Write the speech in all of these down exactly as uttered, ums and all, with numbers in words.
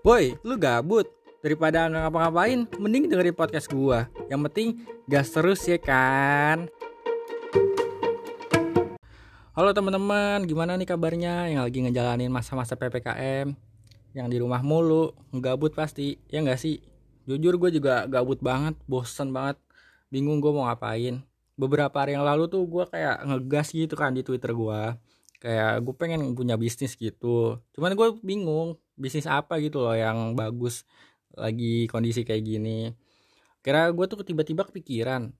Boy, lu gabut. Daripada nggak ngapa-ngapain, mending dengerin podcast gua. Yang penting gas terus ya kan. Halo teman-teman, gimana nih kabarnya? Yang lagi ngejalanin masa-masa P P K M, yang di rumah mulu, gabut pasti, ya nggak sih? Jujur gue juga gabut banget, bosen banget, bingung gue mau ngapain. Beberapa hari yang lalu tuh gue kayak ngegas gitu kan di Twitter gue. Kayak gue pengen punya bisnis gitu. Cuman gue bingung, bisnis apa gitu loh yang bagus lagi kondisi kayak gini. Kira gue tuh tiba-tiba kepikiran,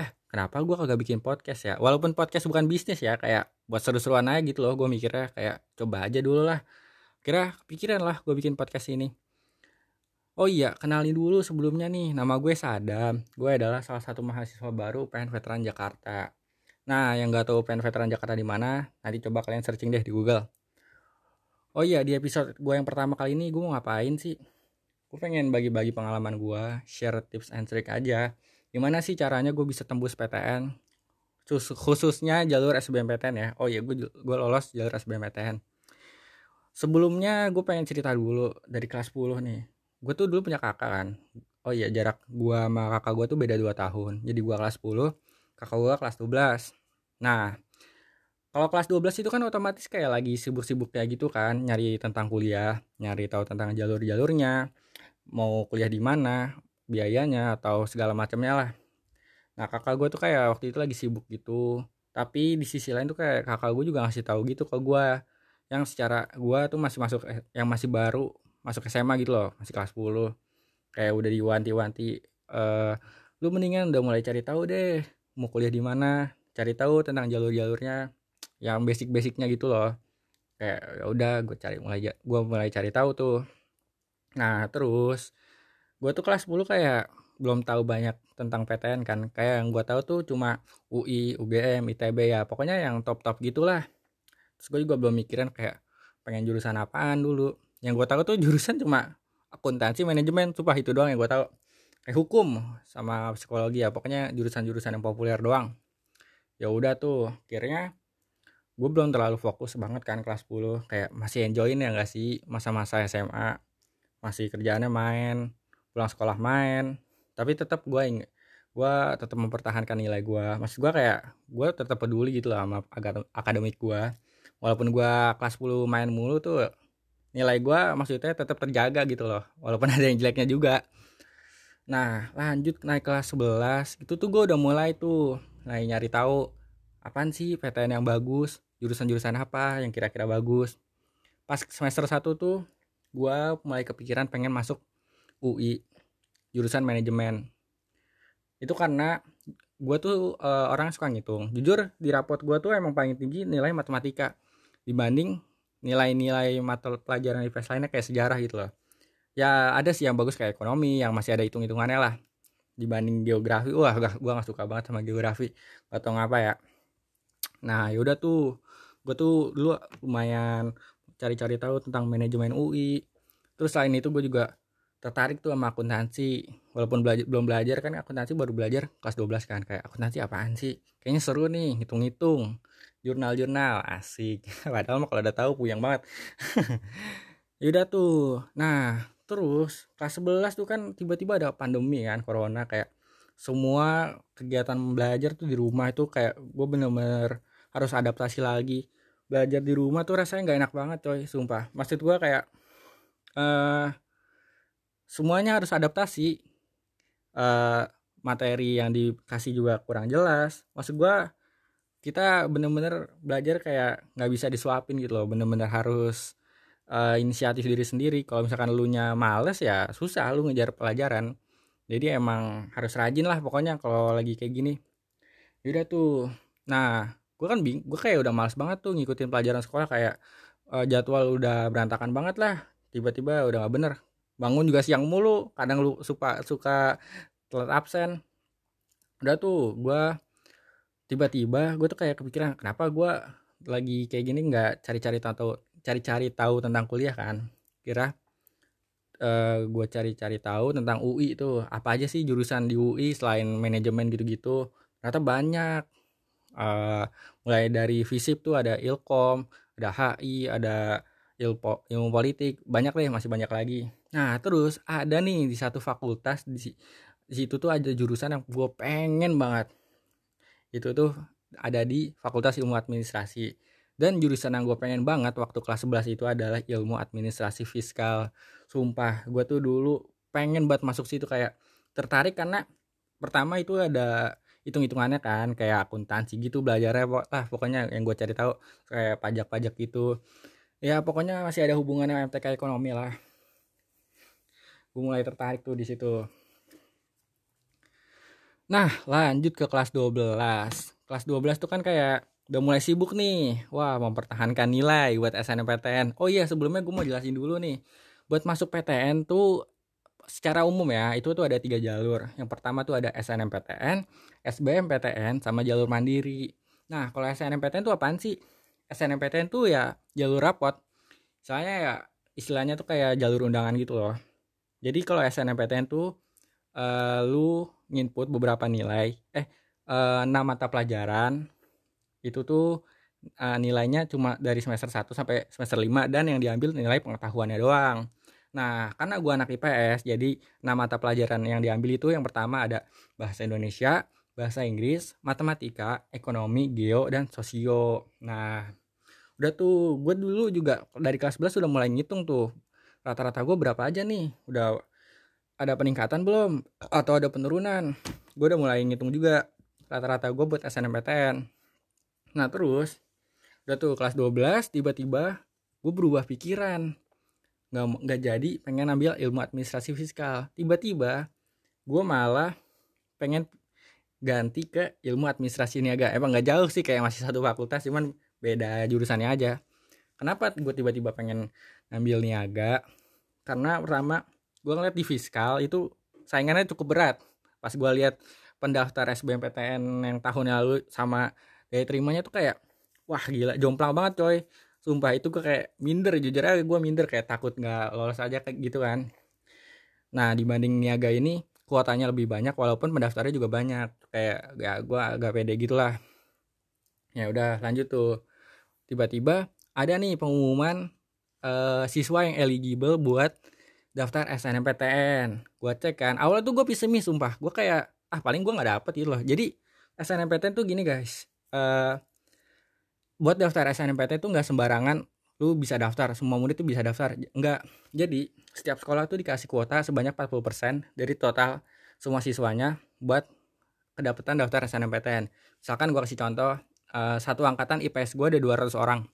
eh kenapa gue kagak bikin podcast ya? Walaupun podcast bukan bisnis ya, kayak buat seru-seruan aja gitu loh. Gue mikirnya kayak coba aja dulu lah. Kira kepikiran lah gue bikin podcast ini. Oh iya, kenalin dulu sebelumnya nih, nama gue Sadam. Gue adalah salah satu mahasiswa baru U P N Veteran Jakarta. Nah, yang gak tahu U P N Veteran Jakarta di mana, nanti coba kalian searching deh di Google. Oh iya, di episode gue yang pertama kali ini gue mau ngapain sih? Gue pengen bagi-bagi pengalaman gue, share tips and trick aja. Gimana sih caranya gue bisa tembus P T N, khususnya jalur S B M P T N ya. Oh iya, gue, gue lolos jalur S B M P T N. Sebelumnya gue pengen cerita dulu dari kelas sepuluh nih. Gue tuh dulu punya kakak kan. Oh iya, jarak gue sama kakak gue tuh beda dua tahun. Jadi gue kelas sepuluh, kakak gue kelas dua belas. Nah, kalau kelas dua belas itu kan otomatis kayak lagi sibuk-sibuk kayak gitu kan. Nyari tentang kuliah, nyari tahu tentang jalur-jalurnya, mau kuliah di mana, biayanya, atau segala macamnya lah. Nah, kakak gue tuh kayak waktu itu lagi sibuk gitu. Tapi di sisi lain tuh kayak kakak gue juga ngasih tahu gitu ke gue. Yang secara gue tuh masih masuk, yang masih baru masuk S M A gitu loh, masih kelas sepuluh. Kayak udah diwanti-wanti, uh, lu mendingan udah mulai cari tahu deh mau kuliah di mana, cari tahu tentang jalur-jalurnya, yang basic-basicnya gitu loh. Kayak ya udah gue cari mulai gue mulai cari tahu tuh. Nah, terus gue tuh kelas sepuluh kayak belum tahu banyak tentang P T N kan. Kayak yang gue tahu tuh cuma U I, U G M, I T B ya. Pokoknya yang top-top gitulah. Terus gue juga belum mikirin kayak pengen jurusan apaan dulu. Yang gue tahu tuh jurusan cuma akuntansi, manajemen, sumpah itu doang yang gue tahu. Kayak hukum sama psikologi ya, pokoknya jurusan-jurusan yang populer doang. Ya udah tuh, akhirnya gue belum terlalu fokus banget kan kelas sepuluh, kayak masih enjoyin ya nggak sih masa-masa S M A, masih kerjaannya main, pulang sekolah main. Tapi tetap gue ing- gue tetap mempertahankan nilai gue. Maksud gue kayak gue tetap peduli gitu lah sama ag- akademik gue. Walaupun gue kelas sepuluh main mulu tuh, nilai gue maksudnya tetap terjaga gitu loh. Walaupun ada yang jeleknya juga. Nah, lanjut naik kelas sebelas. Itu tuh gue udah mulai tuh mulai nyari tahu apaan sih P T N yang bagus, jurusan-jurusan apa yang kira-kira bagus. Pas semester satu tuh gue mulai kepikiran pengen masuk U I, jurusan manajemen. Itu karena gue tuh e, orang suka ngitung. Jujur di rapot gue tuh emang paling tinggi nilai matematika dibanding nilai-nilai mata pelajaran I P S lainnya kayak sejarah gitu loh. Ya ada sih yang bagus kayak ekonomi yang masih ada hitung-hitungannya lah. Dibanding geografi, wah gue gak suka banget sama geografi, gak tau ngapa ya. Nah yaudah tuh, gue tuh dulu lumayan cari-cari tahu tentang manajemen U I. Terus selain itu gue juga tertarik tuh sama akuntansi. Walaupun belajar, belum belajar kan, akuntansi baru belajar kelas dua belas kan. Kayak akuntansi apaan sih, kayaknya seru nih, hitung-hitung, jurnal-jurnal, asik. Padahal mah kalau udah tahu puyeng banget. Yaudah tuh. Nah, terus kelas sebelas tuh kan tiba-tiba ada pandemi kan, corona. Kayak semua kegiatan belajar tuh di rumah itu kayak gue bener-bener harus adaptasi lagi. Belajar di rumah tuh rasanya gak enak banget coy, sumpah. Maksud gue kayak uh, semuanya harus adaptasi. Uh, materi yang dikasih juga kurang jelas. Maksud gue kita bener-bener belajar kayak gak bisa disuapin gitu loh. Bener-bener harus uh, inisiatif diri sendiri. Kalau misalkan elunya males ya susah lu ngejar pelajaran. Jadi emang harus rajin lah pokoknya kalau lagi kayak gini. Yaudah tuh. Nah gue kan bing- gue kayak udah males banget tuh ngikutin pelajaran sekolah. Kayak uh, jadwal udah berantakan banget lah. Tiba-tiba udah gak bener. Bangun juga siang mulu. Kadang lu suka, suka telat absen. Udah tuh gue... tiba-tiba gue tuh kayak kepikiran kenapa gue lagi kayak gini nggak cari-cari tahu cari-cari tahu tentang kuliah kan. Kira uh, gue cari-cari tahu tentang U I tuh apa aja sih jurusan di U I selain manajemen gitu-gitu. Ternyata banyak, uh, mulai dari FISIP tuh ada Ilkom, ada H I, ada Ilpo, ilmu politik, banyak deh, masih banyak lagi. Nah terus ada nih di satu fakultas, di situ tuh ada jurusan yang gue pengen banget. Itu tuh ada di Fakultas Ilmu Administrasi. Dan jurusan yang gue pengen banget waktu kelas sebelas itu adalah ilmu administrasi fiskal. Sumpah, gue tuh dulu pengen banget masuk situ, kayak tertarik karena pertama itu ada hitung-hitungannya kan, kayak akuntansi gitu belajarnya. Lah pokoknya yang gue cari tahu kayak pajak-pajak gitu. Ya pokoknya masih ada hubungannya M T K ekonomi lah. Gue mulai tertarik tuh di situ. Nah lanjut ke kelas dua belas. Kelas dua belas tuh kan kayak udah mulai sibuk nih. Wah, mempertahankan nilai buat S N M P T N. Oh iya, sebelumnya gue mau jelasin dulu nih. Buat masuk P T N tuh secara umum ya, itu tuh ada tiga jalur. Yang pertama tuh ada S N M P T N, S B M P T N, sama jalur mandiri. Nah kalau S N M P T N tuh apaan sih? S N M P T N tuh ya jalur rapot. Soalnya ya istilahnya tuh kayak jalur undangan gitu loh. Jadi kalau S N M P T N tuh uh, lu nginput beberapa nilai, eh uh, enam mata pelajaran. Itu tuh uh, nilainya cuma dari semester satu sampai semester lima, dan yang diambil nilai pengetahuannya doang. Nah, karena gue anak I P S, jadi enam mata pelajaran yang diambil itu yang pertama ada Bahasa Indonesia, Bahasa Inggris, Matematika, Ekonomi, Geo, dan Sosio. Nah, udah tuh gue dulu juga dari kelas sebelas sudah mulai ngitung tuh. Rata-rata gue berapa aja nih? Udah ada peningkatan belum? Atau ada penurunan? Gue udah mulai ngitung juga rata-rata gue buat S N M P T N. Nah, terus udah tuh kelas dua belas tiba-tiba gue berubah pikiran. Nggak, nggak jadi pengen ambil ilmu administrasi fiskal. Tiba-tiba gue malah pengen ganti ke ilmu administrasi niaga. Emang gak jauh sih, kayak masih satu fakultas, cuman beda jurusannya aja. Kenapa gue tiba-tiba pengen ngambil niaga? Karena pertama gue ngeliat di fiskal itu saingannya cukup berat. Pas gue lihat pendaftar S B M P T N yang tahun lalu sama daya terimanya tuh kayak wah gila, jomplang banget coy. Sumpah itu gue kayak minder, jujur aja gue minder, kayak takut gak lolos aja kayak gitu kan. Nah dibanding niaga ini kuotanya lebih banyak, walaupun pendaftarnya juga banyak. Kayak ya, gue agak pede gitulah. Ya udah lanjut tuh. Tiba-tiba ada nih pengumuman eh, siswa yang eligible buat daftar S N M P T N. Gue cek kan. Awalnya tuh gue pesimis sumpah. Gue kayak ah paling gue nggak dapet gitu loh. Jadi S N M P T N tuh gini guys. Eh, buat daftar S N M P T N tuh nggak sembarangan lu bisa daftar, semua murid tuh bisa daftar, enggak. Jadi setiap sekolah tuh dikasih kuota sebanyak empat puluh persen dari total semua siswanya buat kedapetan daftar S N M P T N. Misalkan gue kasih contoh, uh, satu angkatan I P S gue ada dua ratus orang,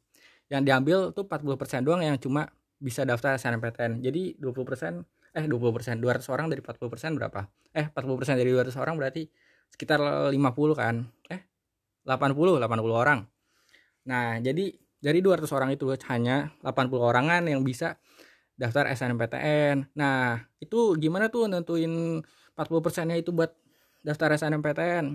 yang diambil tuh empat puluh persen doang yang cuma bisa daftar S N M P T N. Jadi dua puluh persen eh dua puluh persen dua ratus orang dari empat puluh persen berapa? Eh empat puluh persen dari dua ratus orang berarti sekitar lima puluh kan? Eh delapan puluh orang. Nah, jadi dari dua ratus orang itu hanya delapan puluh orangan yang bisa daftar S N M P T N. Nah, itu gimana tuh nentuin empat puluh persen-nya itu buat daftar S N M P T N?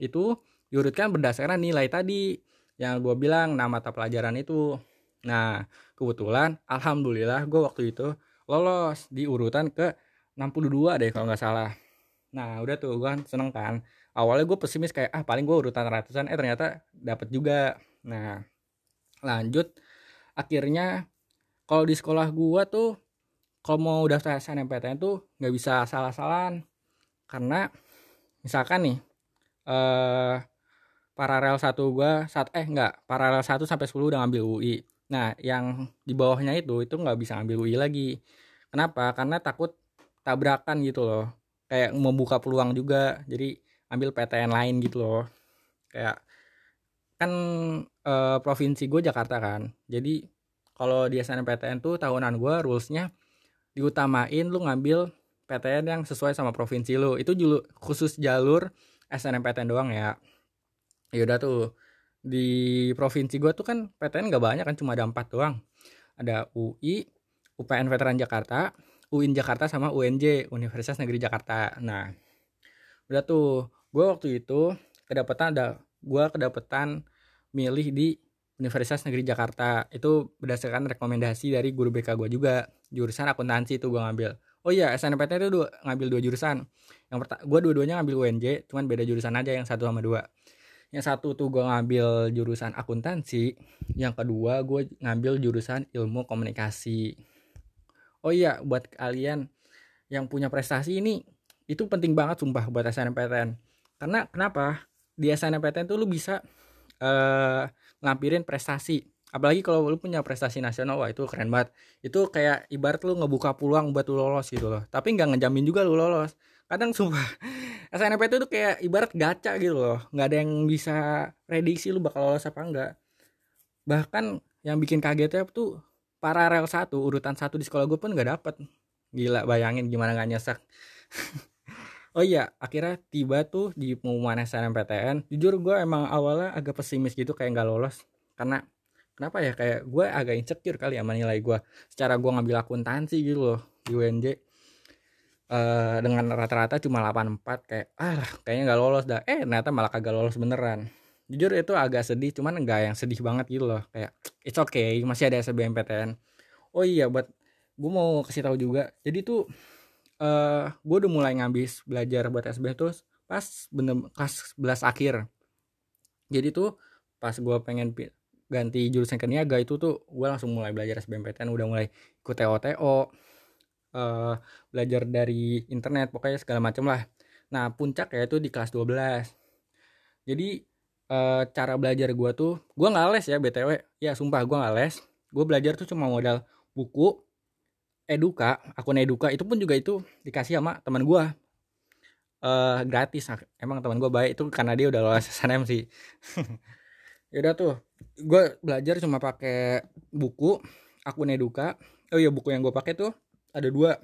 Itu diurutkan berdasarkan nilai tadi yang gue bilang, nama mata pelajaran itu. Nah, kebetulan alhamdulillah gue waktu itu lolos di urutan ke enam puluh dua deh kalau nggak salah. Nah, udah tuh gue seneng kan. Awalnya gue pesimis kayak ah paling gue urutan ratusan, eh ternyata dapet juga. Nah, lanjut akhirnya kalau di sekolah gua tuh kalau mau daftar S N M P T N tuh nggak bisa salah-salahan, karena misalkan nih eh, paralel satu gua saat eh nggak paralel satu sampai sepuluh udah ngambil U I. Nah yang di bawahnya itu itu nggak bisa ngambil U I lagi. Kenapa? Karena takut tabrakan gitu loh, kayak membuka peluang juga, jadi ambil P T N lain gitu loh. Kayak kan e, provinsi gue Jakarta kan, jadi kalau di S N M P T N tuh tahunan gue rulesnya diutamain lu ngambil P T N yang sesuai sama provinsi lu. Itu julu, khusus jalur S N M P T N doang ya. Yaudah tuh di provinsi gue tuh kan P T N gak banyak kan, cuma ada empat doang. Ada U I, U P N Veteran Jakarta, U I N Jakarta, sama U N J Universitas Negeri Jakarta. Nah udah tuh gue waktu itu kedapetan ada gue kedapetan milih di Universitas Negeri Jakarta. Itu berdasarkan rekomendasi dari guru B K gue juga. Jurusan akuntansi itu gue ngambil. Oh iya, S N M P T N itu dua, ngambil dua jurusan. Yang pertama gue dua-duanya ngambil U N J, cuman beda jurusan aja yang satu sama dua. Yang satu tuh gue ngambil jurusan akuntansi, yang kedua gue ngambil jurusan ilmu komunikasi. Oh iya, buat kalian yang punya prestasi ini, itu penting banget sumpah buat S N M P T N. Karena kenapa? Di S N M P T N tuh lu bisa uh, ngampirin prestasi. Apalagi kalau lu punya prestasi nasional, wah itu keren banget. Itu kayak ibarat lu ngebuka peluang buat lu lolos gitu loh. Tapi gak ngejamin juga lu lolos. Kadang sumpah S N M P T N itu kayak ibarat gacha gitu loh. Gak ada yang bisa prediksi lu bakal lolos apa enggak. Bahkan yang bikin kagetnya tuh paralel satu, urutan satu di sekolah gue pun gak dapet. Gila, bayangin gimana gak nyesek. Oh iya, akhirnya tiba tuh di pengumuman S N M P T N. Jujur gue emang awalnya agak pesimis gitu kayak gak lolos. Karena kenapa ya, kayak gue agak insecure kali sama nilai gue. Secara gue ngambil akuntansi gitu loh di U N J. Uh, dengan rata-rata cuma delapan empat, kayak ah kayaknya nggak lolos dah, eh ternyata malah kagak lolos beneran. Jujur itu agak sedih, cuman nggak yang sedih banget gitu loh, kayak it's okay, masih ada S B M P T N. Oh iya, buat gue mau kasih tahu juga, jadi tuh uh, gue udah mulai ngabis belajar buat S B tuh pas bener kelas sebelas akhir. Jadi tuh pas gue pengen pi- ganti jurusan ke niaga, itu tuh gue langsung mulai belajar S B M P T N, udah mulai ikut T O T O. Uh, belajar dari internet, pokoknya segala macam lah. Nah puncak ya itu di kelas dua belas. Jadi uh, cara belajar gue tuh, gue gak les ya B T W. Ya sumpah gue gak les. Gue belajar tuh cuma modal buku, Eduka, akun Eduka. Itu pun juga itu dikasih sama teman gue, uh, gratis. Emang teman gue baik, itu karena dia udah lolos S N M sih. Yaudah tuh, gue belajar cuma pakai buku, akun Eduka. Oh iya, buku yang gue pakai tuh ada dua.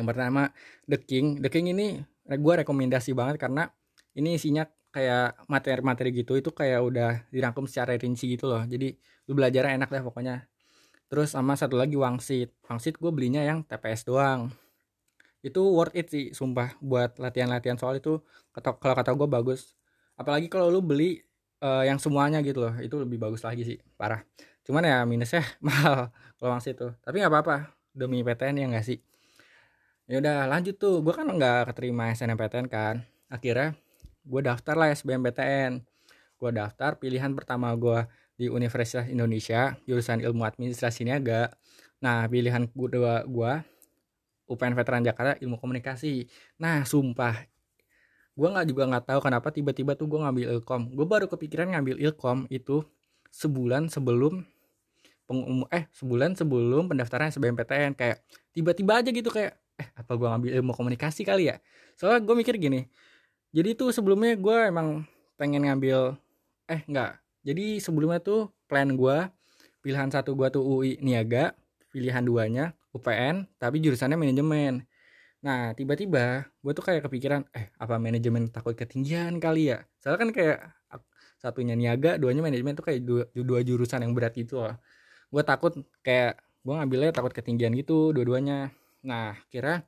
Yang pertama The King. The King ini gue rekomendasi banget karena ini isinya kayak materi-materi gitu. Itu kayak udah dirangkum secara rinci gitu loh. Jadi lu belajarnya enak deh pokoknya. Terus sama satu lagi Wangsit. Wangsit gue belinya yang T P S doang. Itu worth it sih sumpah buat latihan-latihan soal itu. Kalau kata gue bagus. Apalagi kalau lu beli uh, yang semuanya gitu loh. Itu lebih bagus lagi sih. Parah. Cuman ya minusnya mahal kalau Wangsit tuh. Tapi gak apa-apa. Demi P T N ya nggak sih? Ya udah lanjut tuh, gue kan nggak keterima S N M P T N kan. Akhirnya gue daftar lah S B M P T N. Gue daftar, pilihan pertama gue di Universitas Indonesia jurusan Ilmu Administrasi Niaga. Nah pilihan kedua gue U P N Veteran Jakarta Ilmu Komunikasi. Nah sumpah gue nggak juga nggak tahu kenapa tiba-tiba tuh gue ngambil Ilkom. Gue baru kepikiran ngambil Ilkom itu sebulan sebelum Pengum, eh sebulan sebelum pendaftaran S B M P T N. Kayak tiba-tiba aja gitu kayak eh apa gue ngambil ilmu komunikasi kali ya. Soalnya gue mikir gini, jadi tuh sebelumnya gue emang pengen ngambil eh enggak jadi sebelumnya tuh plan gue, pilihan satu gue tuh U I Niaga, pilihan duanya U P N tapi jurusannya manajemen. Nah tiba-tiba gue tuh kayak kepikiran eh apa manajemen takut ketinggian kali ya. Soalnya kan kayak satunya niaga, duanya manajemen tuh kayak dua, dua jurusan yang berat gitu loh. Gue takut kayak gue ngambilnya takut ketinggian gitu dua-duanya. Nah kira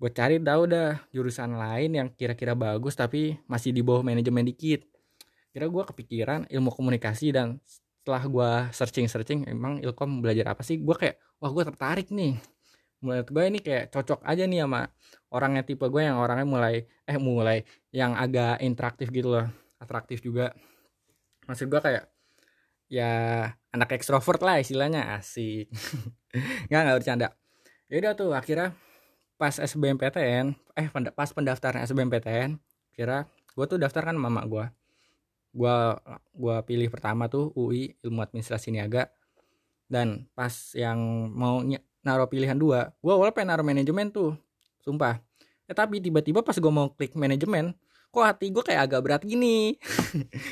gue cari tahu dah jurusan lain yang kira-kira bagus tapi masih di bawah manajemen dikit. Kira gue kepikiran ilmu komunikasi, dan setelah gue searching-searching emang Ilkom belajar apa sih, gue kayak wah gue tertarik nih. Menurut gue ini kayak cocok aja nih sama orangnya, tipe gue yang orangnya mulai eh mulai yang agak interaktif gitu loh, atraktif juga. Maksud gue kayak ya anak ekstrovert lah istilahnya, asik. Nggak, nggak bercanda. Yaudah tuh akhirnya pas S B M P T N, eh pas pendaftaran S B M P T N, kira gue tuh daftar kan mama gue. Gue gue pilih pertama tuh U I Ilmu Administrasi Niaga. Dan pas yang mau naruh pilihan dua, gue awalnya pengen naruh manajemen tuh, sumpah. Eh tapi tiba-tiba pas gue mau klik manajemen, kok hati gue kayak agak berat gini,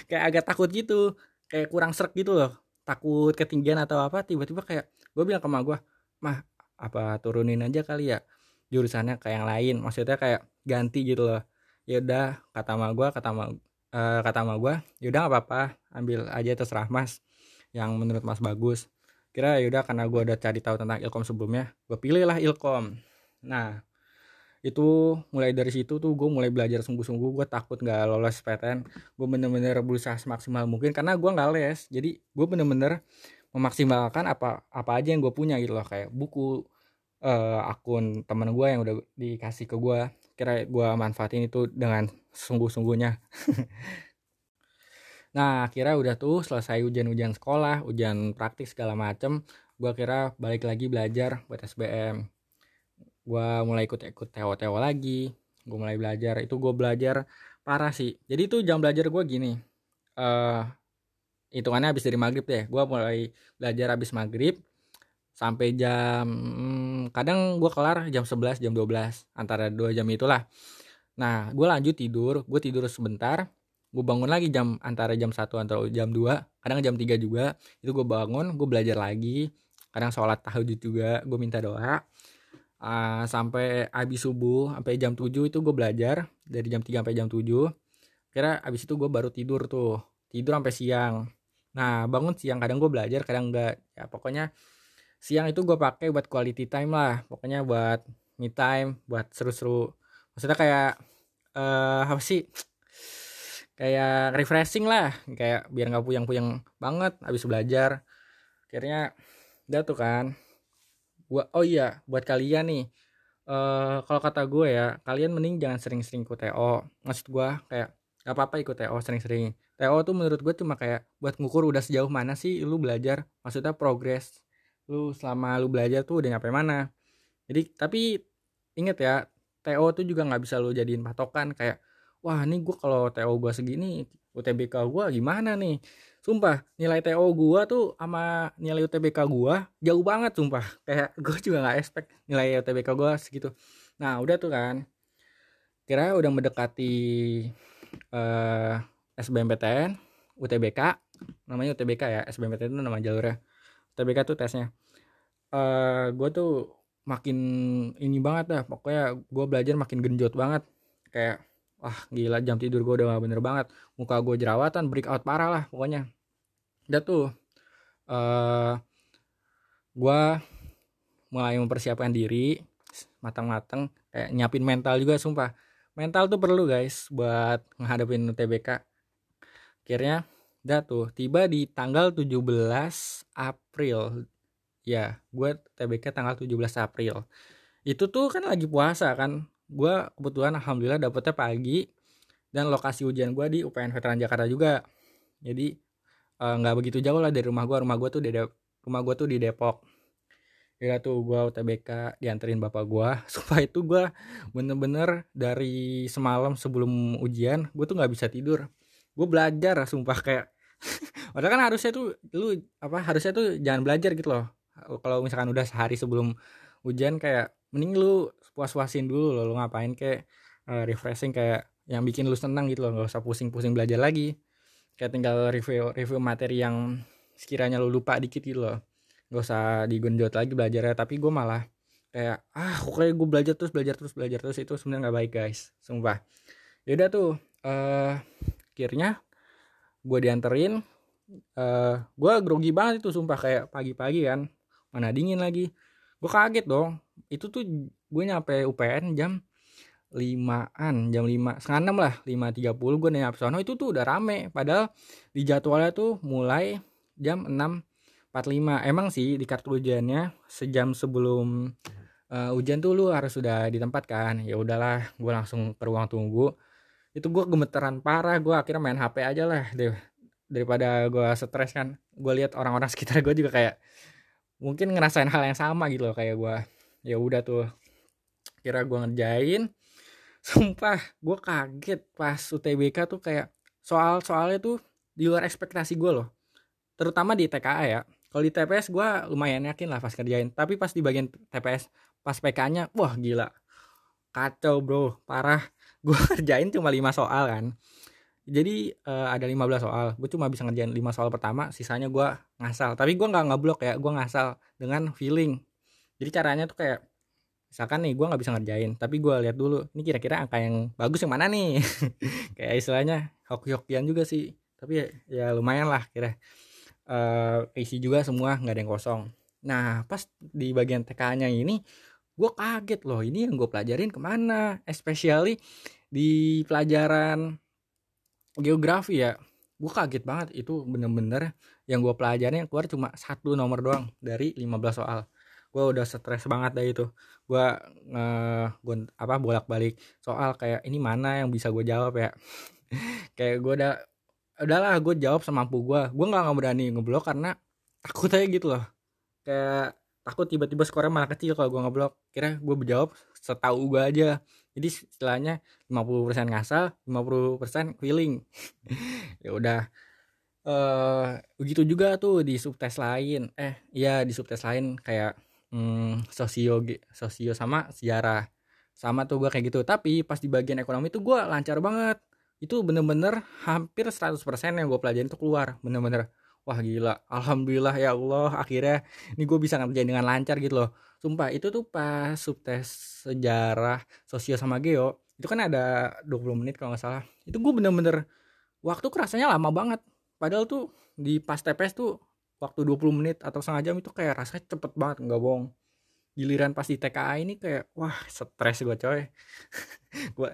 kayak agak takut gitu. Kayak kurang serk gitu loh, takut ketinggian atau apa. Tiba-tiba kayak gue bilang ke mama gue, mah apa turunin aja kali ya jurusannya kayak yang lain, maksudnya kayak ganti gitu loh. Ya udah kata mama gue, kata mama uh, kata mama gue ya udah nggak apa-apa, ambil aja terserah mas yang menurut mas bagus. Kira ya udah, karena gue udah cari tahu tentang Ilkom sebelumnya, gue pilih lah Ilkom. Nah itu mulai dari situ tuh gue mulai belajar sungguh-sungguh. Gue takut gak lolos P T N, gue bener-bener berusaha semaksimal mungkin karena gue gak les. Jadi gue bener-bener memaksimalkan apa apa aja yang gue punya gitu loh, kayak buku, uh, akun teman gue yang udah dikasih ke gue. Kira gue manfaatin itu dengan sungguh-sungguhnya. Nah akhirnya udah tuh selesai ujian-ujian sekolah, ujian praktik segala macem, gue kira balik lagi belajar buat S B M. Gue mulai ikut-ikut T O T O lagi, gue mulai belajar. Itu gue belajar parah sih. Jadi itu jam belajar gue gini, uh, hitungannya habis dari maghrib deh. Gue mulai belajar habis maghrib sampai jam, hmm, kadang gue kelar jam sebelas, jam dua belas, antara dua jam itulah. Nah gue lanjut tidur, gue tidur sebentar, gue bangun lagi jam antara jam satu atau jam dua, kadang jam tiga juga. Itu gue bangun, gue belajar lagi, kadang sholat tahajud juga, gue minta doa. Uh, sampai abis subuh, sampai jam tujuh itu gue belajar, dari jam tiga sampai jam tujuh. Kira abis itu gue baru tidur tuh, tidur sampai siang. Nah bangun siang, kadang gue belajar, kadang enggak. Ya pokoknya siang itu gue pakai buat quality time lah, pokoknya buat me time, buat seru-seru. Maksudnya kayak uh, apa sih? Kayak refreshing lah, kayak biar gak puyeng-puyeng banget habis belajar. Akhirnya udah tuh kan. Gua, oh iya, buat kalian nih, uh, kalau kata gue ya, kalian mending jangan sering-sering ikut T O. Maksud gue kayak gak apa-apa ikut T O sering-sering. T O tuh menurut gue cuma kayak buat ngukur udah sejauh mana sih lu belajar. Maksudnya progres lu selama lu belajar tuh udah nyampe mana. Jadi tapi inget ya, T O tuh juga gak bisa lu jadiin patokan kayak, wah ini gue kalau T O gue segini, U T B K gue gimana nih. Sumpah nilai T O gue tuh sama nilai U T B K gue jauh banget sumpah. Kayak gue juga gak expect nilai U T B K gue segitu. Nah udah tuh kan, kira udah mendekati eh, S B M P T N, U T B K. Namanya U T B K ya, S B M P T N itu nama jalurnya. U T B K tuh tesnya. eh, Gue tuh makin ini banget dah, pokoknya gue belajar makin genjot banget. Kayak wah gila, jam tidur gue udah bener banget. Muka gue jerawatan, breakout parah lah pokoknya. Udah tuh uh, gue mulai mempersiapkan diri matang-matang, kayak nyiapin mental juga sumpah. Mental tuh perlu guys buat menghadapin U T B K. Akhirnya udah tuh tiba di tanggal tujuh belas April. Ya gue U T B K tanggal tujuh belas April. Itu tuh kan lagi puasa kan. Gue kebetulan alhamdulillah dapetnya pagi, dan lokasi ujian gue di U P N Veteran Jakarta juga. Jadi nggak e, begitu jauh lah dari rumah gue. Rumah gue tuh di de- rumah gue tuh di Depok. Kira tuh gue U T B K dianterin bapak gue. Supaya itu gue bener-bener dari semalam sebelum ujian gue tuh nggak bisa tidur. Gue belajar sumpah kayak. Padahal kan harusnya tuh lu apa harusnya tuh jangan belajar gitu loh. Kalau misalkan udah sehari sebelum ujian kayak mending lu puas-puasin dulu lo, lo ngapain kayak uh, refreshing, kayak yang bikin lu senang gitu loh, nggak usah pusing-pusing belajar lagi. Kayak tinggal review review materi yang sekiranya lu lupa dikit gitu loh, nggak usah digenjot lagi belajarnya. Tapi gue malah kayak ah kayak gue belajar terus belajar terus belajar terus itu sebenarnya nggak baik guys sumpah. Ya udah tuh uh, akhirnya gue dianterin, uh, gue grogi banget itu sumpah, kayak pagi-pagi kan mana dingin lagi. Gue kaget dong, itu tuh gue nyampe U P N jam limaan, jam lima, setengah enam lah, lima tiga puluh gue nyampe sono, itu tuh udah rame. Padahal di jadwalnya tuh mulai jam enam empat puluh lima. Emang sih di kartu ujiannya sejam sebelum uh, ujian tuh lu harus sudah di tempat kan. Ya udahlah, gue langsung ke ruang tunggu. Itu gue gemeteran parah, gue akhirnya main H P aja lah daripada gue stres kan. Gue lihat orang-orang sekitar gue juga kayak mungkin ngerasain hal yang sama gitu loh kayak gue. Ya udah tuh kira gue ngerjain, sumpah gue kaget pas U T B K tuh kayak soal-soalnya tuh di luar ekspektasi gue loh, terutama di T K A ya. Kalau di T P S gue lumayan yakin lah pas kerjain, tapi pas di bagian T P S pas P K-nya wah gila kacau bro parah. Gue kerjain cuma lima soal kan, jadi uh, ada lima belas soal. Gue cuma bisa ngerjain lima soal pertama, sisanya gue ngasal. Tapi gue gak ngeblok ya, gue ngasal dengan feeling. Jadi caranya tuh kayak misalkan nih gue gak bisa ngerjain, tapi gue lihat dulu ini kira-kira angka yang bagus yang mana nih. Kayak istilahnya hoki-hokian juga sih, tapi ya lumayan lah kira. uh, Isi juga semua, gak ada yang kosong. Nah pas di bagian T K-nya ini gue kaget loh, ini yang gue pelajarin kemana. Especially di pelajaran geografi ya, gue kaget banget. Itu bener-bener yang gue pelajarin yang keluar cuma satu nomor doang dari lima belas soal. Gue udah stres banget dah itu. Gue eh, apa bolak-balik soal kayak ini mana yang bisa gue jawab ya. Kayak gue udah udahlah gue jawab semampu gue. Gue nggak nggak berani ngeblok karena takut aja gitu loh. Kayak takut tiba-tiba skornya malah kecil kalau gue ngeblok. Kira gue berjawab setahu gue aja. Jadi istilahnya lima puluh persen ngasal, lima puluh persen feeling. Ya udah. Uh, begitu juga tuh di subtes lain. Eh, iya di subtes lain kayak hmm, sosio sosio sama sejarah. Sama tuh gue kayak gitu. Tapi pas di bagian ekonomi tuh gue lancar banget. Itu bener-bener hampir seratus persen yang gue pelajarin tuh keluar. Bener-bener. Wah gila, alhamdulillah ya Allah, akhirnya ini gue bisa ngerjain dengan lancar gitu loh. Sumpah itu tuh pas subtes sejarah, sosio sama geo, itu kan ada dua puluh menit kalau gak salah. Itu gue bener-bener, waktu kerasanya lama banget. Padahal tuh di pas T P S tuh waktu dua puluh menit atau setengah jam itu kayak rasanya cepet banget, gak bohong. Giliran pas di T K A ini kayak, wah stres gue coy. gue,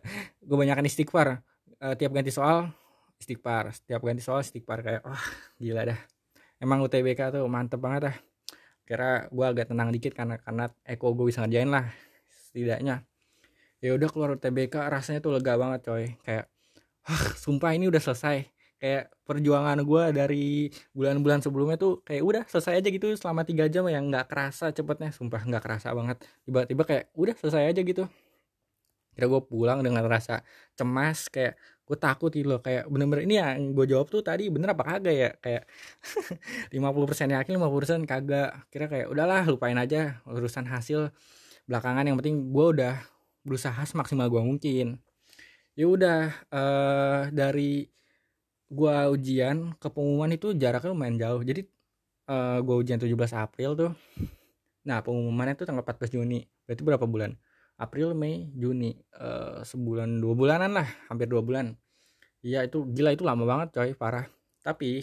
gue banyakan istighfar, uh, tiap ganti soal. Istighfar, setiap ganti soal istighfar kayak wah oh, gila dah. Emang U T B K tuh mantep banget dah. Kira gue agak tenang dikit karena karena eko gue bisa ngerjain lah setidaknya. Ya udah keluar U T B K rasanya tuh lega banget coy. Kayak wah sumpah ini udah selesai. Kayak perjuangan gue dari bulan-bulan sebelumnya tuh kayak udah selesai aja gitu selama tiga jam yang nggak kerasa cepetnya. Sumpah nggak kerasa banget. Tiba-tiba kayak udah selesai aja gitu. Kira gue pulang dengan rasa cemas kayak gue takut gitu loh, kayak bener-bener ini yang gue jawab tuh tadi bener apa kagak ya, kayak lima puluh persen yakin lima puluh persen kagak. Kira kayak udahlah lupain aja urusan hasil belakangan, yang penting gue udah berusaha semaksimal gue mungkin. Ya udah eh, dari gue ujian ke pengumuman itu jaraknya lumayan jauh. Jadi eh, gue ujian tujuh belas April tuh, nah pengumumannya tuh tanggal empat belas Juni. Berarti berapa bulan? April, Mei, Juni, uh, sebulan dua bulanan lah, hampir dua bulan. Iya itu gila, itu lama banget coy, parah. Tapi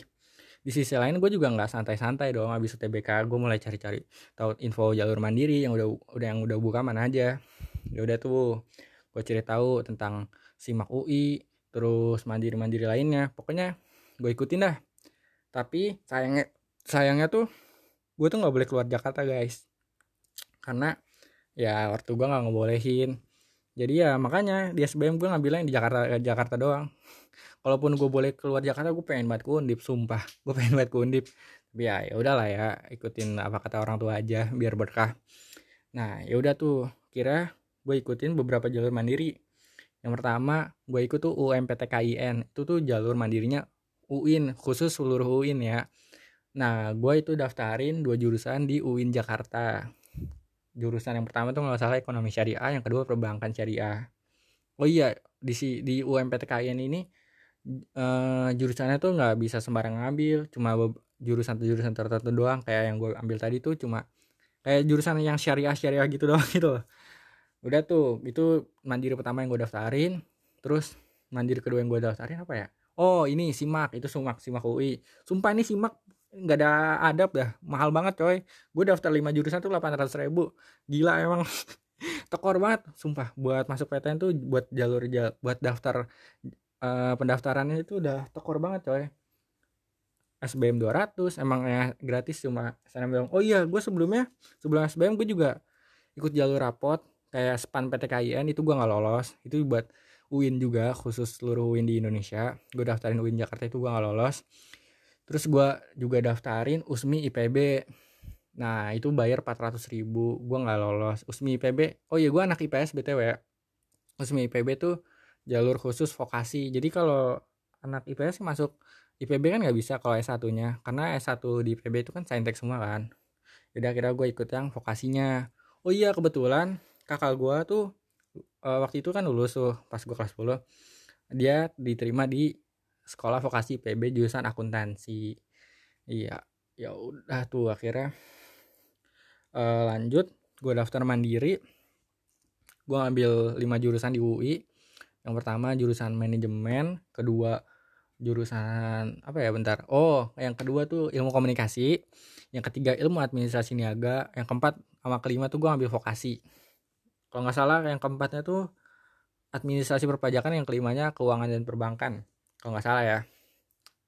di sisi lain gue juga nggak santai-santai dong. Abis U T B K gue mulai cari-cari tahu info jalur mandiri yang udah udah yang udah buka mana aja. Ya udah tuh gue cari tahu tentang SIMAK U I, terus mandiri-mandiri lainnya. Pokoknya gue ikutin dah. Tapi sayangnya sayangnya tuh gue tuh nggak boleh keluar Jakarta guys, karena ya waktu gue gak ngebolehin. Jadi ya makanya di S B M gue ngambilnya yang di Jakarta Jakarta doang. Kalaupun gue boleh keluar Jakarta gue pengen banget ke Undip. Sumpah gue pengen banget ke Undip. Tapi ya yaudahlah ya, ikutin apa kata orang tua aja biar berkah. Nah yaudah tuh kira gue ikutin beberapa jalur mandiri. Yang pertama gue ikut tuh U M P T K I N. Itu tuh jalur mandirinya U I N, khusus seluruh U I N ya. Nah gue itu daftarin dua jurusan di U I N Jakarta. Jurusan yang pertama tuh nggak salah ekonomi syariah, yang kedua perbankan syariah. Oh iya, di di U M P T K I N ini uh, jurusannya tuh nggak bisa sembarangan ngambil, cuma jurusan-jurusan tertentu doang. Kayak yang gue ambil tadi tuh cuma kayak jurusan yang syariah-syariah gitu doang gitu loh. Udah tuh, itu mandiri pertama yang gue daftarin. Terus mandiri kedua yang gue daftarin apa ya? Oh ini SIMAK, itu SIMAK, SIMAK U I. Sumpah ini SIMAK nggak ada adab dah, mahal banget coy. Gue daftar lima jurusan tuh delapan ratus ribu. Gila emang. Tekor banget sumpah. Buat masuk P T N tuh, buat jalur jal- buat daftar uh, pendaftarannya itu udah tekor banget coy. S B M dua ratus emangnya gratis cuma S N M P T N. Oh iya, gue sebelumnya sebelum S B M gue juga ikut jalur rapot kayak SPAN P T K I N. Itu gue nggak lolos. Itu buat U I N juga, khusus seluruh U I N di Indonesia. Gue daftarin U I N Jakarta, itu gue nggak lolos. Terus gue juga daftarin U S M I I P B. Nah itu bayar empat ratus ribu. Gue gak lolos. U S M I I P B, oh iya gue anak I P S B T W. U S M I I P B tuh jalur khusus vokasi. Jadi kalau anak I P S masuk I P B kan gak bisa kalau S satu nya, karena S satu di I P B itu kan saintek semua kan. Jadi akhirnya gue ikut yang vokasinya. Oh iya kebetulan kakak gue tuh uh, waktu itu kan lulus tuh pas gue kelas sepuluh. Dia diterima di sekolah vokasi I P B jurusan akuntansi. Iya, ya udah tuh akhirnya e, lanjut gue daftar mandiri. Gue ambil lima jurusan di U I. Yang pertama jurusan manajemen, kedua jurusan apa ya bentar. Oh, yang kedua tuh ilmu komunikasi, yang ketiga ilmu administrasi niaga, yang keempat sama kelima tuh gue ambil vokasi. Kalau enggak salah yang keempatnya tuh administrasi perpajakan, yang kelimanya keuangan dan perbankan. Kalau gak salah ya.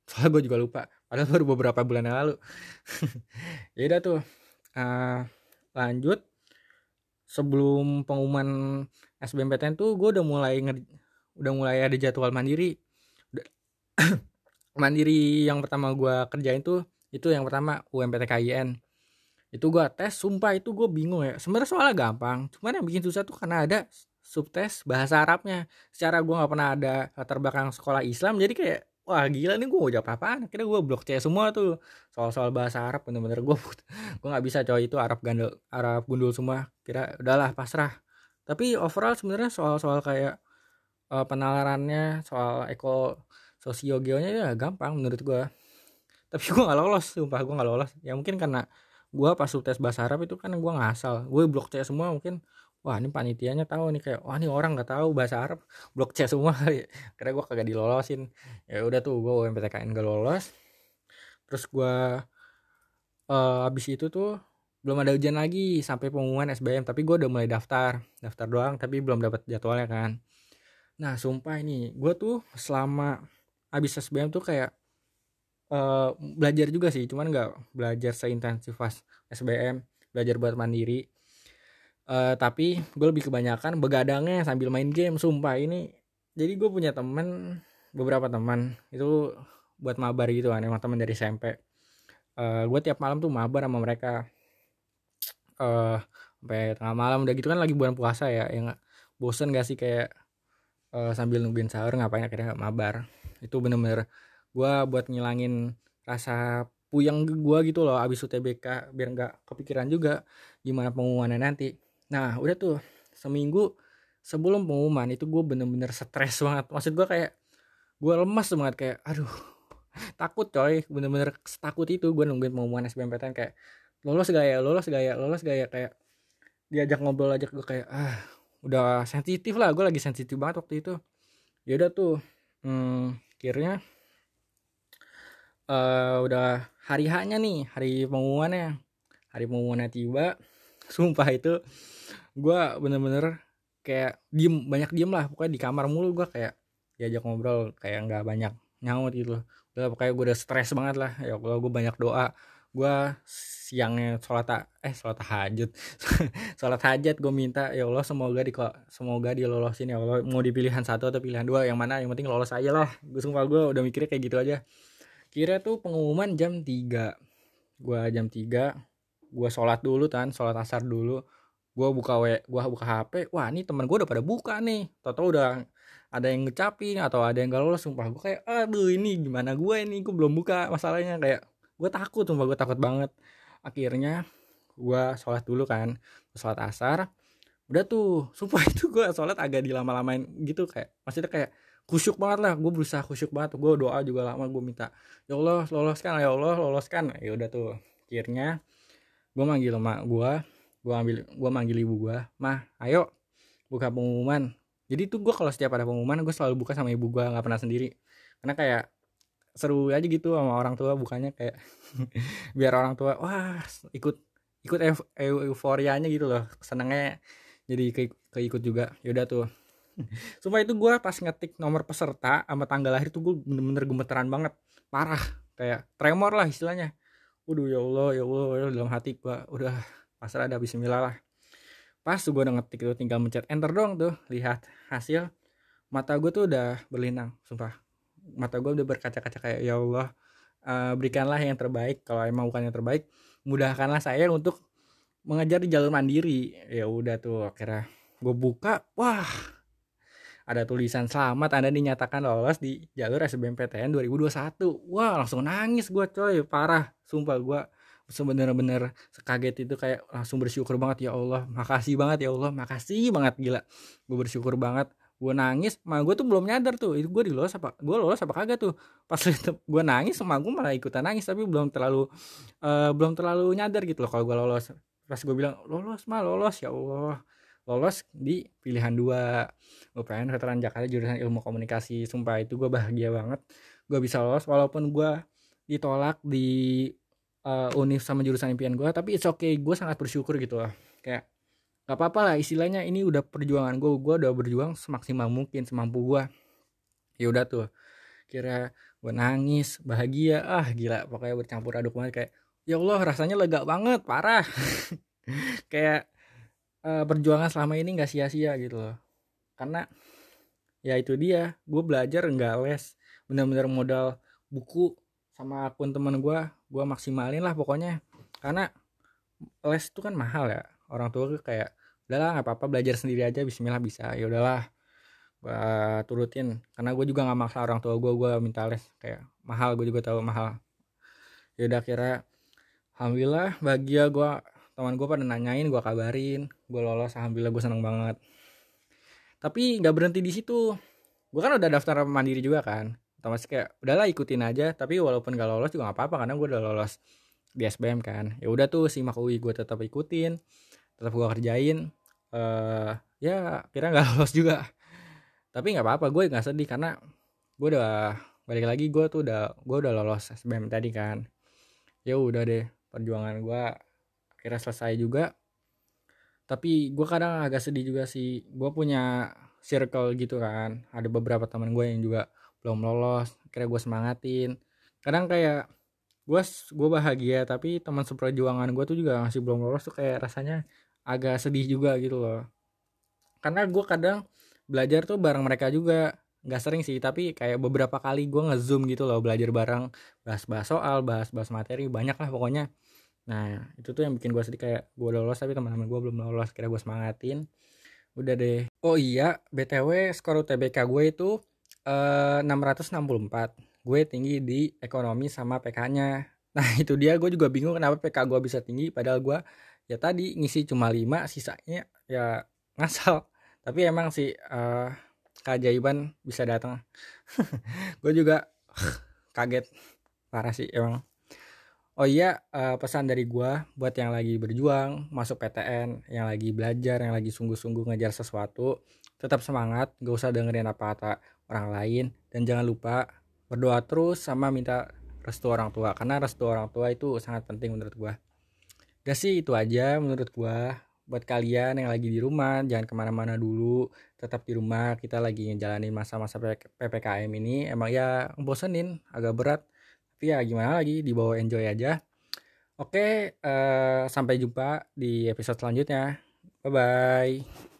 Soalnya gue juga lupa. Padahal baru beberapa bulan yang lalu. Yaudah tuh. Uh, lanjut. Sebelum pengumuman S B M P T N tuh gue udah mulai nge- udah mulai ada jadwal mandiri. Udah mandiri yang pertama gue kerjain tuh itu yang pertama U M P T K I N. Itu gue tes, sumpah itu gue bingung ya. Sebenarnya soalnya gampang, cuman yang bikin susah tuh karena ada subtes bahasa Arabnya. Secara gue gak pernah ada latar belakang sekolah Islam, jadi kayak wah gila nih gue mau jawab apaan. Akhirnya gue blok C semua tuh, soal-soal bahasa Arab bener-bener gue gue gak bisa coy, itu Arab gandul, Arab gundul semua. Kira udahlah pasrah. Tapi overall sebenarnya soal-soal kayak uh, penalarannya, soal eko sosiogeonya ya gampang menurut gue. Tapi gue gak lolos, sumpah gue gak lolos. Ya mungkin karena gue pas subtes bahasa Arab itu kan gue ngasal, gue blok C semua. Mungkin wah ini panitianya tahu nih, kayak wah ini orang nggak tahu bahasa Arab blok C semua kali. Karena gue kagak dilolosin, ya udah tuh gue U M P T K I N gak lolos. Terus gue uh, abis itu tuh belum ada ujian lagi sampai pengumuman S B M, tapi gue udah mulai daftar daftar doang, tapi belum dapat jadwalnya kan. Nah sumpah ini gue tuh selama abis S B M tuh kayak Uh, belajar juga sih, cuman nggak belajar seintensif pas S B M, belajar buat mandiri. Uh, tapi gue lebih kebanyakan begadangnya sambil main game, sumpah ini. Jadi gue punya teman, beberapa teman itu buat mabar gitu kan, emang teman dari S M P. Uh, gue tiap malam tuh mabar sama mereka uh, sampai tengah malam. Udah gitu kan lagi bulan puasa ya, yang bosen gak sih kayak uh, sambil nungguin sahur ngapain, akhirnya mabar. Itu bener-bener gue buat ngilangin rasa puyeng gue gitu loh abis U T B K, biar gak kepikiran juga gimana pengumumannya nanti. Nah udah tuh seminggu sebelum pengumuman itu gue bener-bener stres banget. Maksud gue kayak gue lemas banget, kayak aduh takut coy, bener-bener takut itu. Gue nungguin pengumuman S B M P T N kayak lolos gak ya, lolos gak ya, lolos gak ya. Kayak diajak ngobrol aja gue kayak ah udah sensitif lah, gue lagi sensitif banget waktu itu. Yaudah tuh hmm, akhirnya Uh, udah hari H-nya nih, hari pengumumannya hari pengumumannya tiba. Sumpah itu gue bener-bener kayak diem, banyak diem lah, pokoknya di kamar mulu. Gue kayak diajak ngobrol kayak nggak banyak nyaut gitu loh. Udah pokoknya gue udah stres banget lah. Ya gue banyak doa, gue siangnya sholat ta- eh sholat tahajud sholat hajat. Gue minta ya Allah semoga di semoga dilolosin ya Allah, mau dipilihan satu atau pilihan dua, yang mana yang penting lolos aja lah. Gue sumpah gue udah mikirnya kayak gitu aja. Kira tuh pengumuman jam tiga. Gua jam tiga gua sholat dulu kan, sholat asar dulu. Gua buka W, gua buka H P. Wah, ini teman gua udah pada buka nih. Tau-tau udah ada yang ngecapin atau ada yang enggak lolos. Sumpah gua kayak aduh ini gimana gua ini, gua belum buka masalahnya. Kayak gua takut, sumpah gua takut banget. Akhirnya gua sholat dulu kan, gua sholat asar. Udah tuh, sumpah itu gua sholat agak dilama-lamain gitu, kayak maksudnya kayak khusyuk banget lah, gue berusaha khusyuk banget. Gue doa juga lama, gue minta ya Allah loloskan, ya Allah loloskan. Ya udah tuh akhirnya gue manggil mak gue, gue ambil gue manggil ibu gue, mah ayo buka pengumuman. Jadi tuh gue kalau setiap ada pengumuman gue selalu buka sama ibu gue, nggak pernah sendiri, karena kayak seru aja gitu sama orang tua bukanya, kayak biar orang tua wah ikut ikut euf- euforianya gitu loh, senengnya jadi ke- keikut juga. Ya udah tuh sumpah itu gue pas ngetik nomor peserta sama tanggal lahir tuh gue bener-bener gemeteran banget, parah, kayak tremor lah istilahnya. Waduh ya Allah ya Allah, ya Allah dalam hati gue udah pasrah dah, bismillah lah. Pas tuh gue udah ngetik tuh tinggal mencet enter dong tuh, lihat hasil, mata gue tuh udah berlinang, sumpah mata gue udah berkaca-kaca kayak ya Allah uh, berikanlah yang terbaik, kalau emang bukan yang terbaik mudahkanlah saya untuk mengejar di jalur mandiri. Ya udah tuh akhirnya gue buka, wah ada tulisan selamat Anda dinyatakan lolos di jalur S B M P T N dua ribu dua puluh satu. Wah langsung nangis gue coy, parah. Sumpah gue sebener-bener sekaget itu, kayak langsung bersyukur banget. Ya Allah makasih banget, ya Allah makasih banget, gila. Gue bersyukur banget, gue nangis. Emak gue tuh belum nyadar tuh itu gue dilolos apa, gue lolos apa kagak tuh. Pas gue nangis emak gue malah ikutan nangis, tapi belum terlalu uh, belum terlalu nyadar gitu loh kalau gue lolos. Pas gue bilang lolos mah lolos, ya Allah lolos di pilihan dua U P N Veteran Jakarta jurusan ilmu komunikasi. Sumpah itu gue bahagia banget gue bisa lolos, walaupun gue ditolak di uh, univ sama jurusan impian gue, tapi it's okay, gue sangat bersyukur gitu loh. Kayak gak apa-apa lah istilahnya, ini udah perjuangan gue, gue udah berjuang semaksimal mungkin semampu gue. Ya udah tuh kira gue nangis bahagia, ah gila pokoknya bercampur aduk banget, kayak ya Allah rasanya lega banget parah. Kayak Uh, perjuangan selama ini gak sia-sia gitu loh. Karena ya itu dia, gue belajar gak les, benar-benar modal buku sama akun temen gue, gue maksimalin lah pokoknya. Karena les itu kan mahal ya, orang tua kayak udahlah nggak apa-apa belajar sendiri aja, bismillah bisa, ya udahlah gue turutin. Karena gue juga nggak maksa orang tua gue, gue minta les kayak mahal, gue juga tahu mahal. Ya udah kira, alhamdulillah bahagia gue, teman gue pada nanyain, gue kabarin, gue lolos, alhamdulillah gue seneng banget. Tapi nggak berhenti di situ, gue kan udah daftar mandiri juga kan. Terus kayak udahlah ikutin aja, tapi walaupun gak lolos juga gak apa-apa karena gue udah lolos di S B M kan. Ya udah tuh SIMAK U I gue tetap ikutin, tetap gue kerjain. Uh, ya kira gak lolos juga, tapi nggak apa-apa, gue nggak sedih karena gue udah balik lagi, gue tuh udah gue udah lolos S B M tadi kan. Ya udah deh, perjuangan gue akhirnya selesai juga. Tapi gue kadang agak sedih juga sih, gue punya circle gitu kan, ada beberapa teman gue yang juga belum lolos, kira gue semangatin. Kadang kayak gue gue bahagia tapi teman seperjuangan gue tuh juga masih belum lolos tuh kayak rasanya agak sedih juga gitu loh. Karena gue kadang belajar tuh bareng mereka juga, nggak sering sih tapi kayak beberapa kali gue ngezoom gitu loh, belajar bareng, bahas-bahas soal, bahas-bahas materi, banyak lah pokoknya. Nah itu tuh yang bikin gue sedih, kayak gue lolos tapi teman-teman gue belum lolos, kira gue semangatin. Udah deh. Oh iya, B T W skor U T B K gue itu Uh, enam ratus enam puluh empat. Gue tinggi di ekonomi sama P K-nya. Nah itu dia, gue juga bingung kenapa P K gue bisa tinggi, padahal gue ya tadi ngisi cuma lima, sisanya ya ngasal. Tapi emang sih uh, keajaiban bisa datang. Gue juga kaget parah sih emang. Oh iya, uh, pesan dari gue buat yang lagi berjuang masuk P T N, yang lagi belajar, yang lagi sungguh-sungguh ngejar sesuatu, tetap semangat, gak usah dengerin apa-apa orang lain, dan jangan lupa berdoa terus sama minta restu orang tua, karena restu orang tua itu sangat penting menurut gua. Udah sih, itu aja menurut gua. Buat kalian yang lagi di rumah, jangan kemana-mana dulu, tetap di rumah. Kita lagi ngejalanin masa-masa P P K M ini, emang ya bosenin, agak berat, tapi ya gimana lagi, dibawa enjoy aja. Oke, eh, sampai jumpa di episode selanjutnya. Bye bye.